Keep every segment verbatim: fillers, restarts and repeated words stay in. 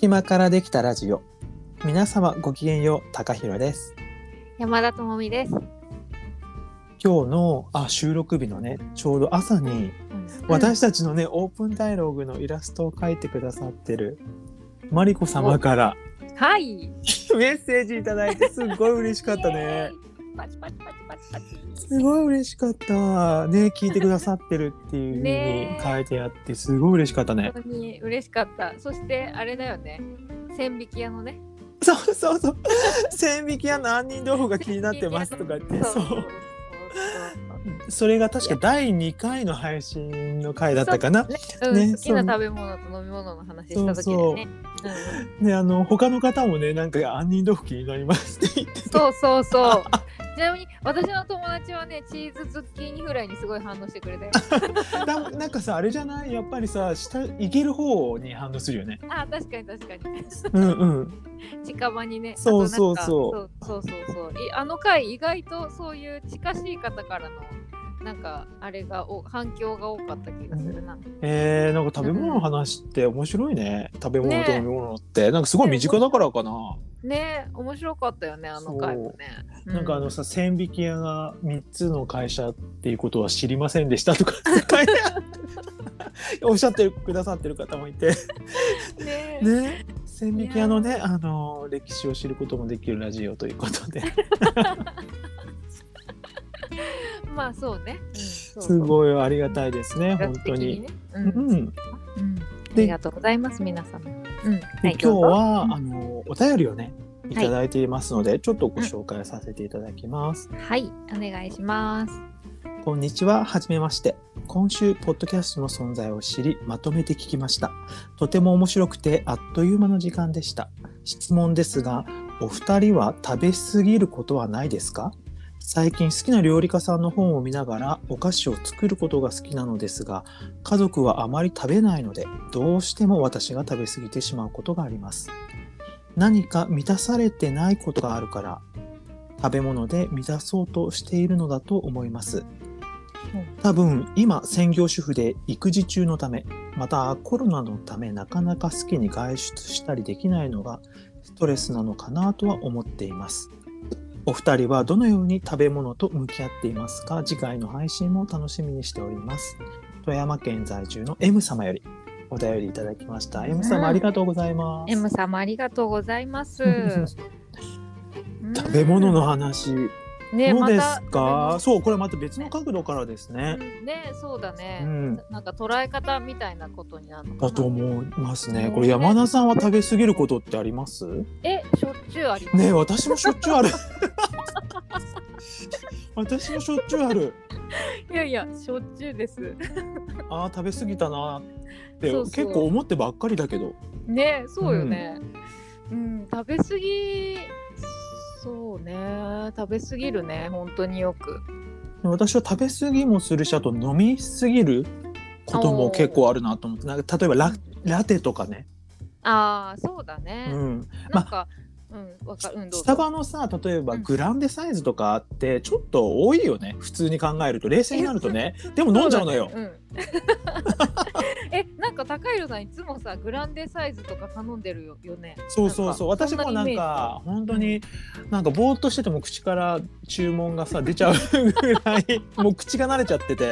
隙間からできたラジオ、皆様ごきげんよう。高弘です。山田智美です。今日のあ収録日のね、ちょうど朝に私たちのね、うん、オープンダイログのイラストを描いてくださってるマリコ様からはいメッセージいただいて、すごい嬉しかったねパチパチパチパチパチ、すごい嬉しかったね。聞いてくださってるっていう風に書いてあって、すごい嬉しかったね。本当に嬉しかった。そしてあれだよね、千匹屋のね、そうそうそう千匹屋の杏仁豆腐が気になってますとか言ってそうそうそれが確かだいにかいの配信の回だったかな、ねうんね、好きな食べ物と飲み物の話した時でね、そうそう、うん、であの他の方もね、なんか杏仁豆腐気になりますって言ってて、そうそうそうちなみに私の友達はね、チーズズッキーニフライにすごい反応してくれたよな, なんかさあれじゃない、やっぱりさ下いける方に反応するよね。あ、確かに確かにうんうん近場にね、そうそうそうそうそうそう、あの回意外とそういう近しい方からのなんかあれがお反響が多かった気がするな。えー、なんか食べ物の話って面白いね、うん、食べ物と飲み物って、ね、なんかすごい身近だからかな。ねえ、面白かったよね、あの回もね、うん、なんかあのさ、千匹屋がみっつの会社っていうことは知りませんでしたとかおっしゃってくださってる方もいてねえねえ、千匹屋のね、あの歴史を知ることもできるラジオということでまあそうね、うん、そうそう、すごいありがたいですね、うん、本当に、ね、うんうん、ありがとうございます皆さん、うんはい、今日は、うん、あのお便りをねいただいていますので、はい、ちょっとご紹介させていただきます、うん、はい、お願いします。こんにちは、はじめまして。今週ポッドキャストの存在を知り、まとめて聞きました。とても面白くてあっという間の時間でした。質問ですが、お二人は食べ過ぎることはないですか？最近好きな料理家さんの本を見ながらお菓子を作ることが好きなのですが、家族はあまり食べないので、どうしても私が食べ過ぎてしまうことがあります。何か満たされてないことがあるから食べ物で満たそうとしているのだと思います。多分今専業主婦で育児中のため、またコロナのためなかなか好きに外出したりできないのがストレスなのかなとは思っています。お二人はどのように食べ物と向き合っていますか？次回の配信も楽しみにしております。富山県在住の M 様よりお便りいただきました。 M 様ありがとうございます。 M 様ありがとうございます食べ物の話ね、どうですか、ま、そう、これまた別の角度からですね、うん、ね、そうだね、うん、なんか捉え方みたいなことになるのかなだと思いますね。これ山田さんは食べ過ぎることってあります？え、しょっちゅうありますね。私もしょっちゅうある私もしょっちゅうあるいやいや、しょっちゅうですあー、食べ過ぎたなってそうそう結構思ってばっかりだけどね、そうよね、うんうん、食べ過ぎそうね、食べ過ぎるね、本当によく。私は食べ過ぎもするし、あと飲み過ぎることも結構あるなと思って、なんか例えば ラ, ラテとかね。あー、そうだね、うん、なんか、まあうん、わかる、うん、どうぞ。スタバのさ、例えばグランデサイズとかあって、うん、ちょっと多いよね、普通に考えると、冷静になるとねでも飲んじゃうのよ、そうだね、うんえ、なんか高弘さんいつもさグランデサイズとか頼んでるよね。そうそうそう、私もなんか本当になんかぼーっとしてても口から注文がさ出ちゃうぐらいもう口が慣れちゃってて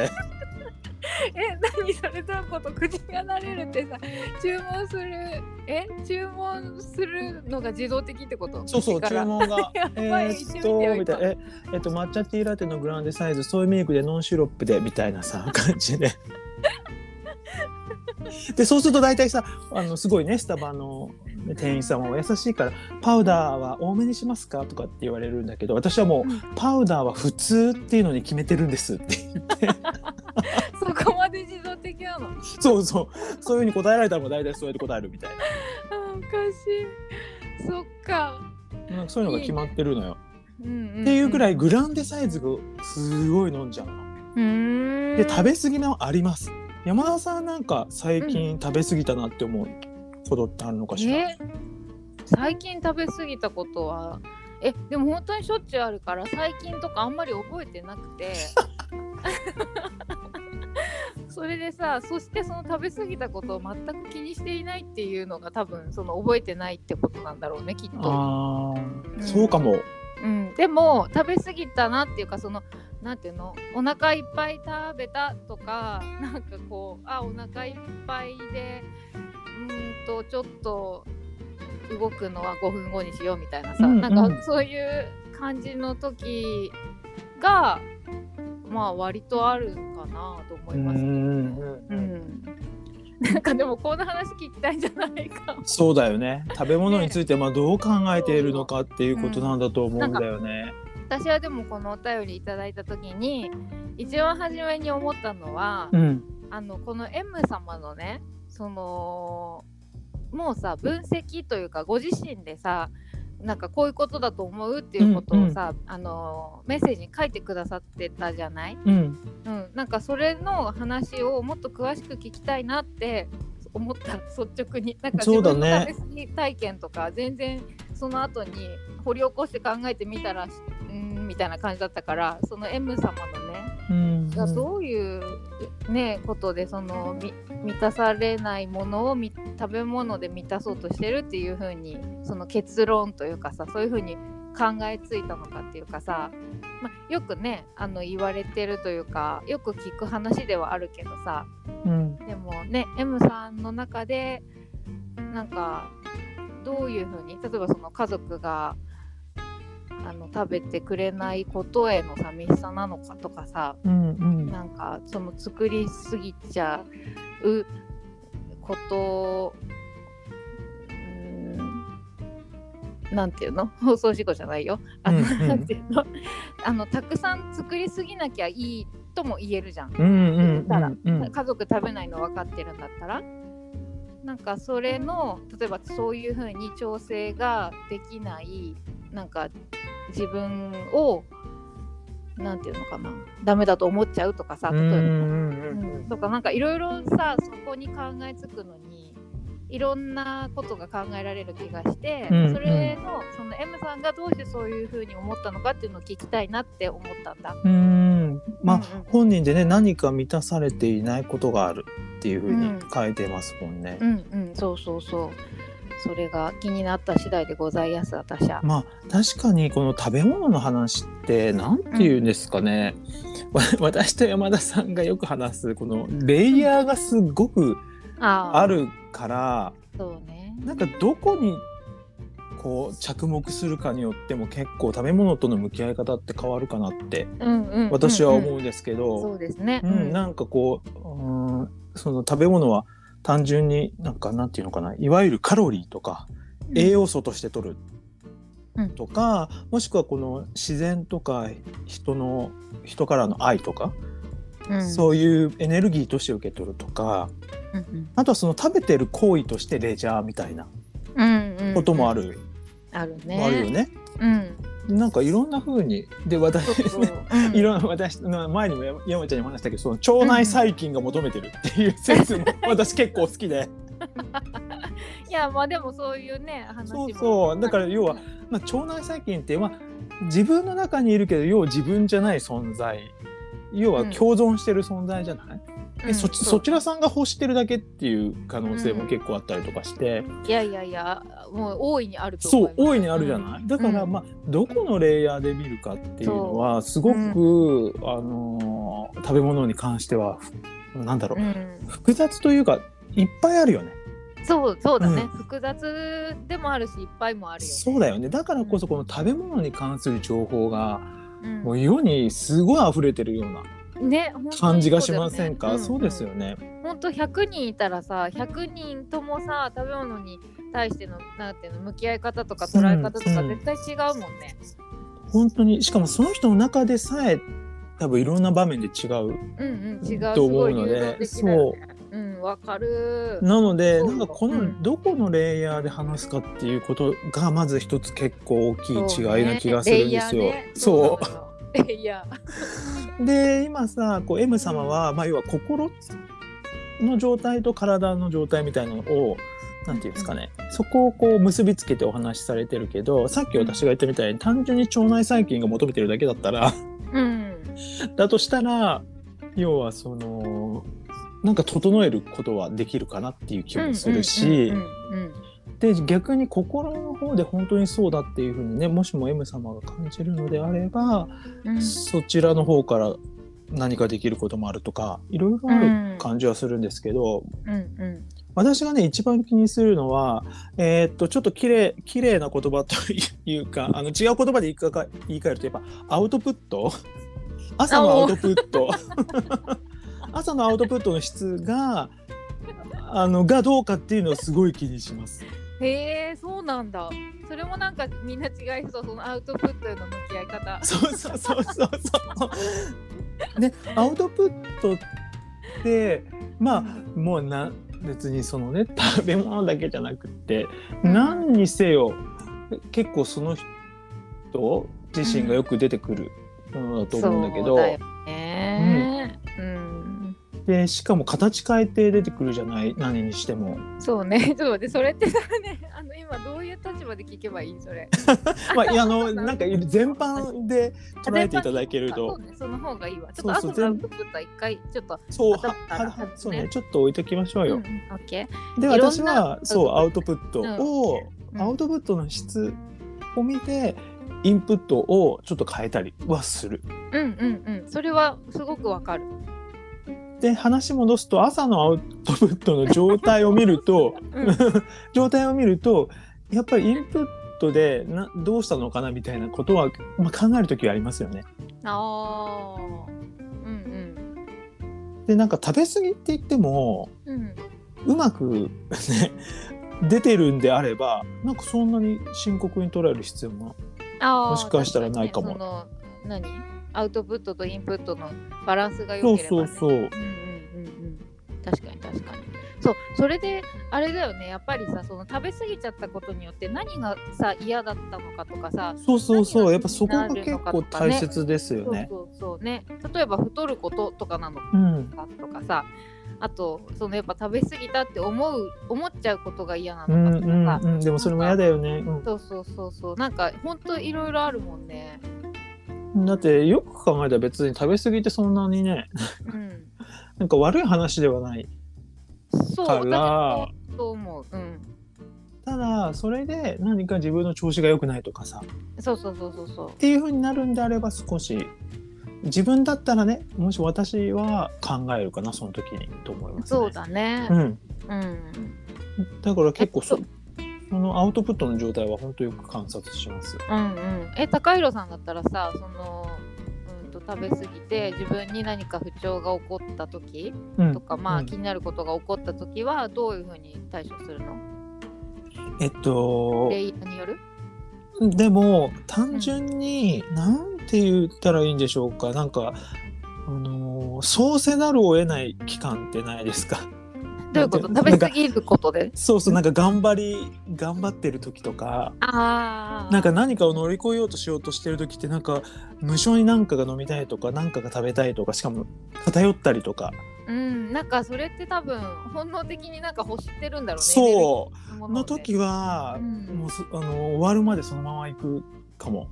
え、何それ、どういうこと？口が慣れるってさ、注文する、え、注文するのが自動的ってこと？そうそう、注文がえーっとみたいな、ええっと抹茶ティーラテのグランデサイズ、ソイミルクでノンシロップでみたいなさ感じでで、そうすると大体さ、あのすごいね、スタバの店員さんも優しいから、パウダーは多めにしますかとかって言われるんだけど、私はもうパウダーは普通っていうのに決めてるんですって言ってそこまで自動的なのそうそう、そういう風に答えられたらもう大体そうやって答えるみたいなあ、おかしい、そっか、なんかそういうのが決まってるのよ、いいね、うんうんうん、っていうくらいグランデサイズがすごい飲んじゃうの。うーん、で食べ過ぎなのあります。山田さんなんか最近食べ過ぎたなって思うことってあるのかしら、うんね、最近食べ過ぎたことは、え、でも本当にしょっちゅうあるから最近とかあんまり覚えてなくてそれでさ、そしてその食べ過ぎたことを全く気にしていないっていうのが多分その覚えてないってことなんだろうね、きっと。あ、うん、そうかも、うん、でも食べ過ぎたなっていうか、そのなんていうの、お腹いっぱい食べたとか、なんかこう、あ、お腹いっぱいでうんとちょっと動くのはごふんごにしようみたいなさ、うんうん、なんかそういう感じの時がまあ割とあるかなと思いますけどね。うん、うん、なんかでもこんな話聞きたいんじゃないか。そうだよね、食べ物についてまあどう考えているのかっていうことなんだと思うんだよね。私はでもこのお便りいただいた時に一番初めに思ったのは、うん、あのこの M 様のね、そのもうさ分析というかご自身でさ、なんかこういうことだと思うっていうことをさ、うんうん、あのメッセージに書いてくださってたじゃない、うんうん、なんかそれの話をもっと詳しく聞きたいなって思った、率直に。なんか自分の食べ過ぎ体験とか、ね、全然その後に掘り起こして考えてみたらんみたいな感じだったから、その M 様のね、うんうん、どういう、ね、ことでその満たされないものをみ食べ物で満たそうとしてるっていう風に、その結論というかさ、そういう風に考えついたのかっていうかさ、まあ、よくねあの言われてるというかよく聞く話ではあるけどさ、うん、でもね M さんの中でなんかどういう風に、例えばその家族があの食べてくれないことへの寂しさなのかとかさ、うんうん、なんかその作りすぎちゃうこと、うん、なんていうの、放送事故じゃないよ、あの、うんうん、なんていうのあのたくさん作りすぎなきゃいいとも言えるじゃん、うんうんうん、だから家族食べないの分かってるんだったら、なんかそれの例えばそういう風に調整ができない、なんか自分をなんていうのかな、ダメだと思っちゃうとかさ、例えば、うん、とかなんかいろいろさ、そこに考えつくのにいろんなことが考えられる気がして、うん、それのその M さんがどうしてそういう風に思ったのかっていうのを聞きたいなって思ったんだ。うーん、まあ、うんうん、本人でね何か満たされていないことがあるっていう風に書いてますもんね。うん、うんうん、そうそうそう、それが気になった次第でございやす、私は。まあ確かにこの食べ物の話ってなんていうんですかね、うん、私と山田さんがよく話すこのレイヤーがすごくあるから、うん、そうね、なんかどこにこう着目するかによっても結構食べ物との向き合い方って変わるかなって私は思うんですけど、そうですね、うん、なんかこう、うん、その食べ物は単純になんかなんていうのかな、いわゆるカロリーとか栄養素として摂るとか、うん、もしくはこの自然とか人の人からの愛とか、うん、そういうエネルギーとして受け取るとか、うんうん、あとはその食べてる行為としてレジャーみたいなこともある、うんうんうん、あるね、あるよね、うん、なんかいろんな風にで私そうそう、うん、いろんな私の前にも山ちゃんにも話したけど、その腸内細菌が求めてるっていう説も私結構好きでいやまあでもそういうね話も、そうそう、だから要は、まあ、腸内細菌って、まあ、自分の中にいるけど要は自分じゃない存在、要は共存してる存在じゃない、うん、え、そうん、そちらさんが欲してるだけっていう可能性も結構あったりとかして、うん、いやいやいや、もう大いにあると思います。そう、大いにあるじゃない、うん、だから、まあ、どこのレイヤーで見るかっていうのはすごく、うん、あのー、食べ物に関してはなんだろう、うん、複雑というかいっぱいあるよね。そう、そうだね、うん、複雑でもあるしいっぱいもあるよね。そうだよね、だからこそこの食べ物に関する情報が、うん、もう世にすごい溢れてるような感じがしませんか、ね、そうですよね、うんうん、ほんとひゃくにんいたらさ、ひゃくにんともさ食べ物に対してのなんていうの向き合い方とか捉え方とか絶対違うもんね、うんうん、本当に。しかもその人の中でさえ多分いろんな場面で違う、うんうん、違うと思うので、そう。うん、わかる。なのでなんかこのどこのレイヤーで話すかっていうことがまず一つ結構大きい違いな気がするんですよ。そうね、レイヤーね、そうで今さこう M 様は、うん、まあ、要は心の状態と体の状態みたいなのをなんていうんですかね、うん、そこをこう結びつけてお話しされてるけど、さっき私が言ったみたいに単純に腸内細菌が求めてるだけだったら、うん、だとしたら要はそのなんか整えることはできるかなっていう気もするし、で逆に心の方で本当にそうだっていうふうにね、もしも M 様が感じるのであれば、うん、そちらの方から何かできることもあるとか、いろいろある感じはするんですけど、うんうんうん、私がね一番気にするのは、えー、っとちょっと綺麗綺麗な言葉というか、あの違う言葉で言いかか言い換えると、やっぱアウトプット、朝のアウトプット朝のアウトプットの質があのがどうかっていうのをすごい気にします。へえ、そうなんだ。それもなんかみんな違いそう、そのアウトプットへの向き合い方。そうそうそうそうそう、ね、アウトプットってまあもうな別にそのね食べ物だけじゃなくって、うん、何にせよ結構その人自身がよく出てくるものだと思うんだけど、うん、そうだよね、うんうん、でしかも形変えて出てくるじゃない、何にしても。そうね、そうでそれってだね、あの今どういう立場で聞けばいいそれ、まあ、いやあのなんか全般で捉えていただけるとそう、ね、その方がいいわ。ちょっと朝のアウトプットは一回ちょっとそうそうそうそう、ね、ちょっと置いときましょうよ、うん、オッケー。で私はそうアウトプットを、うん、アウトプットの質を見てインプットをちょっと変えたりはする。うんうんうん、それはすごくわかる。で話戻すと朝のアウトプットの状態を見ると、うん、状態を見るとやっぱりインプットでなどうしたのかなみたいなことは、まあ、考えるときはありますよね。ああ、うんうん。でなんか食べ過ぎって言っても、うん、うまくね出てるんであればなんかそんなに深刻に捉える必要ももしかしたらないかも。確かにね、その何アウトプットとインプットのバランスが良ければね。そうそうそう。うんうんうんうん。確かに確かに。そう、それであれだよね、やっぱりさ、その食べ過ぎちゃったことによって何がさ嫌だったのかとかさ、そうそうそう、ね、やっぱそこが結構大切ですよね。そうそうそうね。例えば太ることとかなのかとかさ、うん、あとそのやっぱ食べ過ぎたって思う思っちゃうことが嫌なのかとかさ、うんうんうん、でもそれも嫌だよね。うん、そうそうそうそう、なんか本当いろいろあるもんね。だってよく考えたら別に食べ過ぎてそんなにね、うん、なんか悪い話ではないから、そうと思う、うん、ただそれで何か自分の調子が良くないとかさ、そうそうそうそうそうっていう風になるんであれば少し自分だったらね、もし私は考えるかなその時にと思いますね。そうだね、うんうん、だから結構そそのアウトプットの状態は本当よく観察します。うんうん。え、高弘さんだったらさ、その、うんと食べ過ぎて自分に何か不調が起こった時とか、うん、まあ、うん、気になることが起こった時はどういうふうに対処するの？えっと。例による？でも単純になんて言ったらいいんでしょうか。うん、なんかあのそうせざるを得ない期間ってないですか？どういうこと？食べ過ぎることで、そうそう、なんか頑張り頑張ってる時とか、あ、なんか何かを乗り越えようとしようとしてる時ってなんか無性に何かが飲みたいとか何かが食べたいとか、しかも偏ったりとか、うん、なんかそれって多分本能的になんか欲してるんだろうね。そうの時は、うん、もうあの終わるまでそのまま行くかも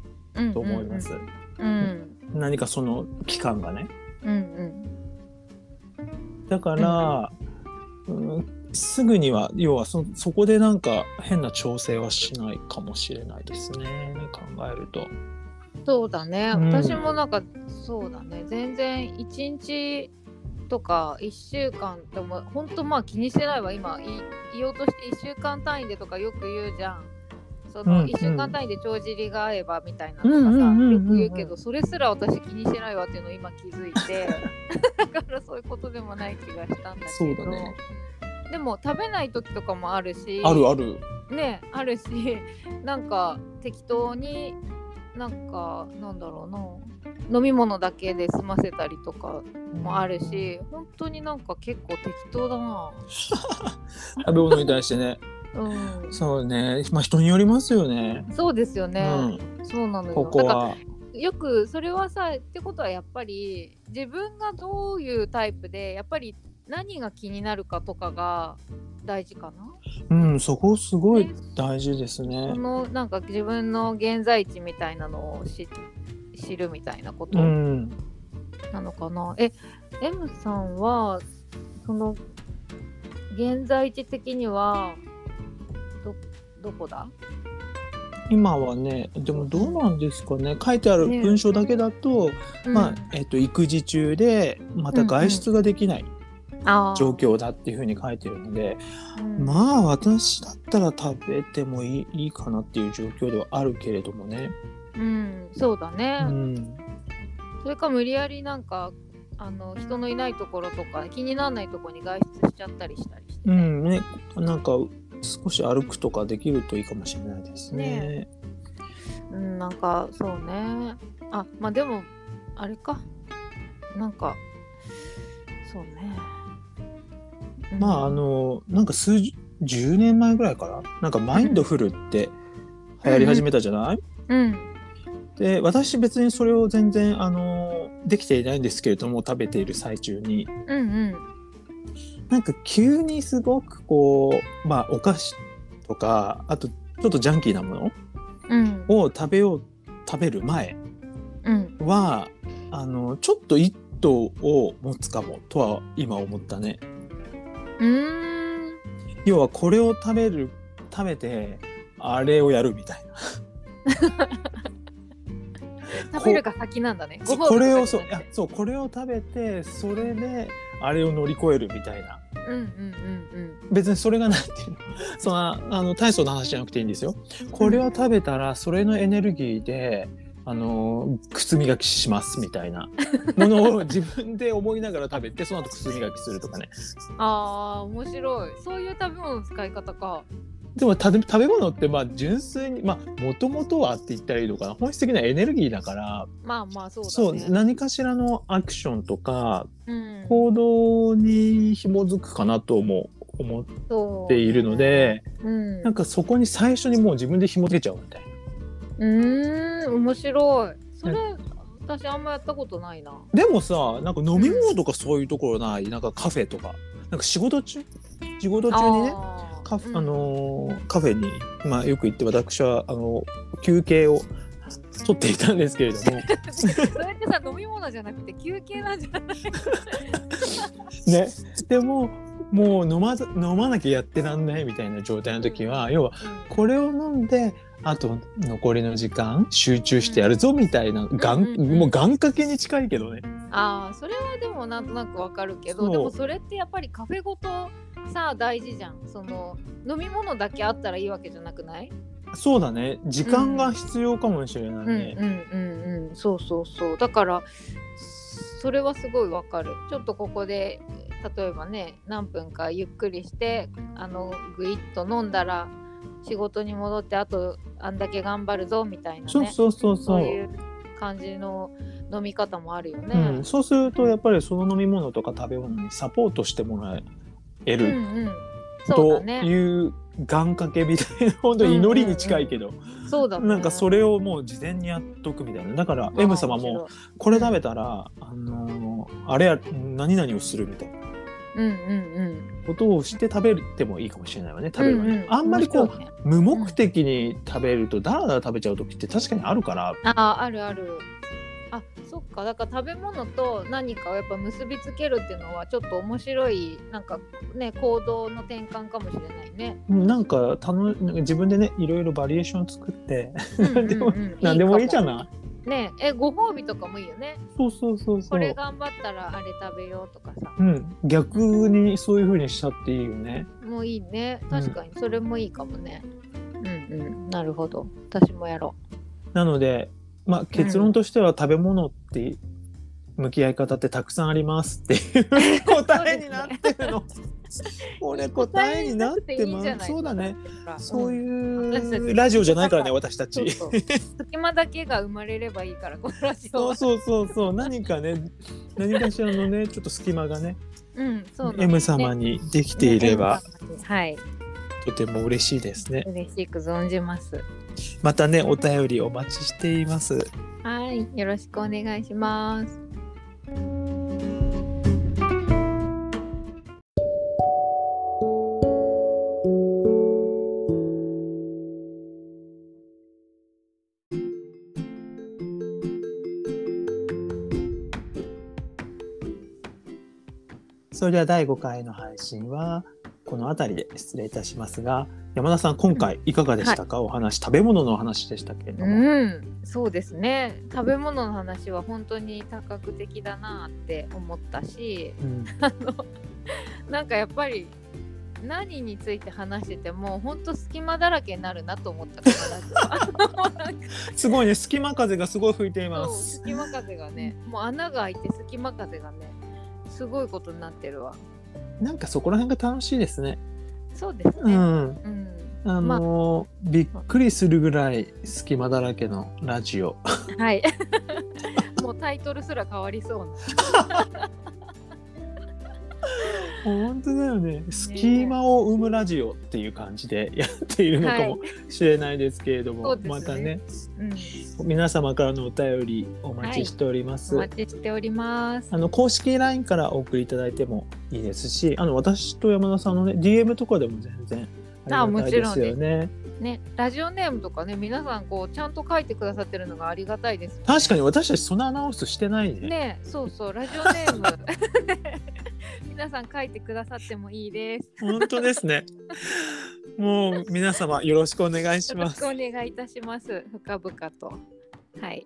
と思います、うんうんうん、何かその期間がね、うんうん、だから、うんうんうん、すぐには要は そ, そこでなんか変な調整はしないかもしれないですね、考えると。そうだね、うん、私もなんかそうだね、全然いちにちとかいっしゅうかんでも本当まあ気にしてないわ。今言おうとしていっしゅうかん単位でとかよく言うじゃん、そのいっしゅうかん単位で帳尻が合えばみたいなのがさ、うんうん、よく言うけどそれすら私気にしてないわっていうのを今気づいてだからそういうことでもない気がしたんだけど、そうだね、でも食べない時とかもあるし、あるあるね、あるし、なんか適当になんかなんだろうな、飲み物だけで済ませたりとかもあるし、うん、本当になんか結構適当だな食べ物に対してねうん、そうね、まあ、人によりますよね。そうですよね、うん、そうなのよ。ここはよくそれはさ、ってことはやっぱり自分がどういうタイプでやっぱり何が気になるかとかが大事かな。うん、そこすごい大事ですね。そのなんか自分の現在地みたいなのを知、知るみたいなことなのかな、うん、え、M さんはその現在地的には ど, どこだ今はね。でもどうなんですかね、書いてある文章だけだと、ね、まあ、えっと、育児中でまた外出ができない状況だっていうふうに書いてるので、うんうん、まあ私だったら食べてもい い, いいかなっていう状況ではあるけれどもね。うん、そうだね、うん、それか無理やりなんかあの人のいないところとか気にならないところに外出しちゃったりしたりして、ね、うんね、なんか少し歩くとかできるといいかもしれないですね。ね、うん、なんかそうね。あ、まあでもあれか、なんかそうね。うん、まああのなんか数十じゅうねんまえぐらいからなんかマインドフルって流行り始めたじゃない？うん。うん、で私別にそれを全然あのできていないんですけれども、食べている最中に。うんうん。なんか急にすごくこう、まあお菓子とか、あとちょっとジャンキーなものを食べよう、食べる前は、うん、あのちょっと一頭を持つかもとは今思ったね。うーん、要はこれを食べる、食べてあれをやるみたいな食べるが先なんだね。ごこれをそう、いやそうこれを食べてそれであれを乗り越えるみたいな、うんうんうんうん、別にそれがなんていうの、そのあの大層な話じゃなくていいんですよ。これを食べたらそれのエネルギーで、あの靴磨きしますみたいなものを自分で思いながら食べてその後靴磨きするとかね。あー面白い、そういう食べ物の使い方か。でも食べ物ってまあ純粋に、まあ、元々はって言ったらいいのかな、本質的なエネルギーだから、まあまあそうだね、そう何かしらのアクションとか、うん、行動に紐づくかなとも思っているので、う、うん、なんかそこに最初にもう自分で紐づけちゃうみたいな。うーん、面白い。それ私あんまやったことないな。でもさ、なんか飲み物とかそういうところない、うん、なんかカフェとか、なんか仕事中、仕事中にね、カフェ、あのー、カフェに、まあ、よく行って私はあの休憩を取っていたんですけれどもそれってさ飲み物じゃなくて休憩なんじゃないね、でももう飲まず、飲まなきゃやってらんないみたいな状態の時は、うん、要はこれを飲んであと残りの時間集中してやるぞみたいな、うん、がん、もう願掛けに近いけどね。ああ、それはでもなんとなくわかるけど、でもそれってやっぱりカフェごとさあ大事じゃん。その飲み物だけあったらいいわけじゃなくない？そうだね、時間が必要かもしれないね。うんうんうんうん、そうそうそう、だからそれはすごいわかる。ちょっとここで例えばね何分かゆっくりしてあのぐいっと飲んだら仕事に戻ってあとあんだけ頑張るぞみたいなね。そうそうそうそう、そういう感じの飲み方もあるよね、うん、そうするとやっぱりその飲み物とか食べ物にサポートしてもらえ得る、うんうん、そうだね、という願掛けみたいな、本当に祈りに近いけど、なんかそれをもう事前にやっとくみたいな。だから M 様もこれ食べたら、あのー、あれや何々をするみたいな、うんうんうん、ことをして食べてもいいかもしれないわね。食べるわね、うんうん、あんまりこう、ね、無目的に食べるとダラダラ食べちゃう時って確かにあるから。あ、あるある。あ、そっか、だから食べ物と何かをやっぱ結びつけるっていうのはちょっと面白い、なんかね行動の転換かもしれないね。なんか楽、なんか自分でねいろいろバリエーション作って、うんうんうん、でも何でもいいじゃないね。え、ご褒美とかもいいよね。そうそうそうそう、これ頑張ったらあれ食べようとかさ、うん、逆にそういう風にしちゃっていいよね。もういいね、確かにそれもいいかもね、うん、うんうん、なるほど、私もやろう。なのでまあ、結論としては食べ物って向き合い方ってたくさんありますっていう答えになってるのこれ答えになってます。そうだね、そういうラジオじゃないからね、私たち。そうそう隙間だけが生まれればいいからこのラジオはそうそうそう、何かね何かしらのねちょっと隙間がね、うん、そうね M 様にできていれば、ね、はい、とても嬉しいですね。嬉しく存じます。またねお便りお待ちしています。はい、よろしくお願いします。それではだいごかいの配信はこのあたりで失礼いたしますが、山田さん今回いかがでしたか、うんはい、お話食べ物の話でしたけれども、うん、そうですね、食べ物の話は本当に多角的だなって思ったし、うん、あのなんかやっぱり何について話してても本当隙間だらけになるなと思ったからすごいね、隙間風がすごい吹いています。隙間風がね、もう穴が開いて隙間風がねすごいことになってるわ。なんかそこら辺が楽しいですね。そうですね、うんうん、あの、ま、びっくりするぐらい隙間だらけのラジオはいもうタイトルすら変わりそうな本当だよね、隙間を生むラジオっていう感じでやっているのかもしれないですけれども、はいね、またね、うん、皆様からのお便りお待ちしております、はい、お待ちしております。あの公式 ライン からお送りいただいてもいいですし、あの私と山田さんの、ね、ディーエム とかでも全然ありがたいですよね。ね、ラジオネームとかね、皆さんこうちゃんと書いてくださってるのがありがたいです、ね、確かに私たちそのアナウンスしてない ね, ねそうそう、ラジオネーム皆さん書いてくださってもいいです本当ですねもう皆様よろしくお願いしますよろしくお願いいたします。深々と、はい、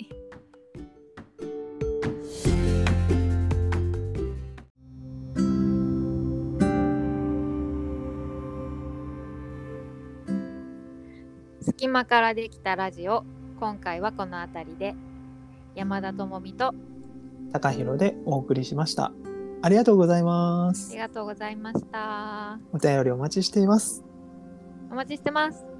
隙間からできたラジオ、今回はこのあたりで、山田智美と高弘でお送りしました。ありがとうございます。ありがとうございました。お便りお待ちしています。お待ちしてます。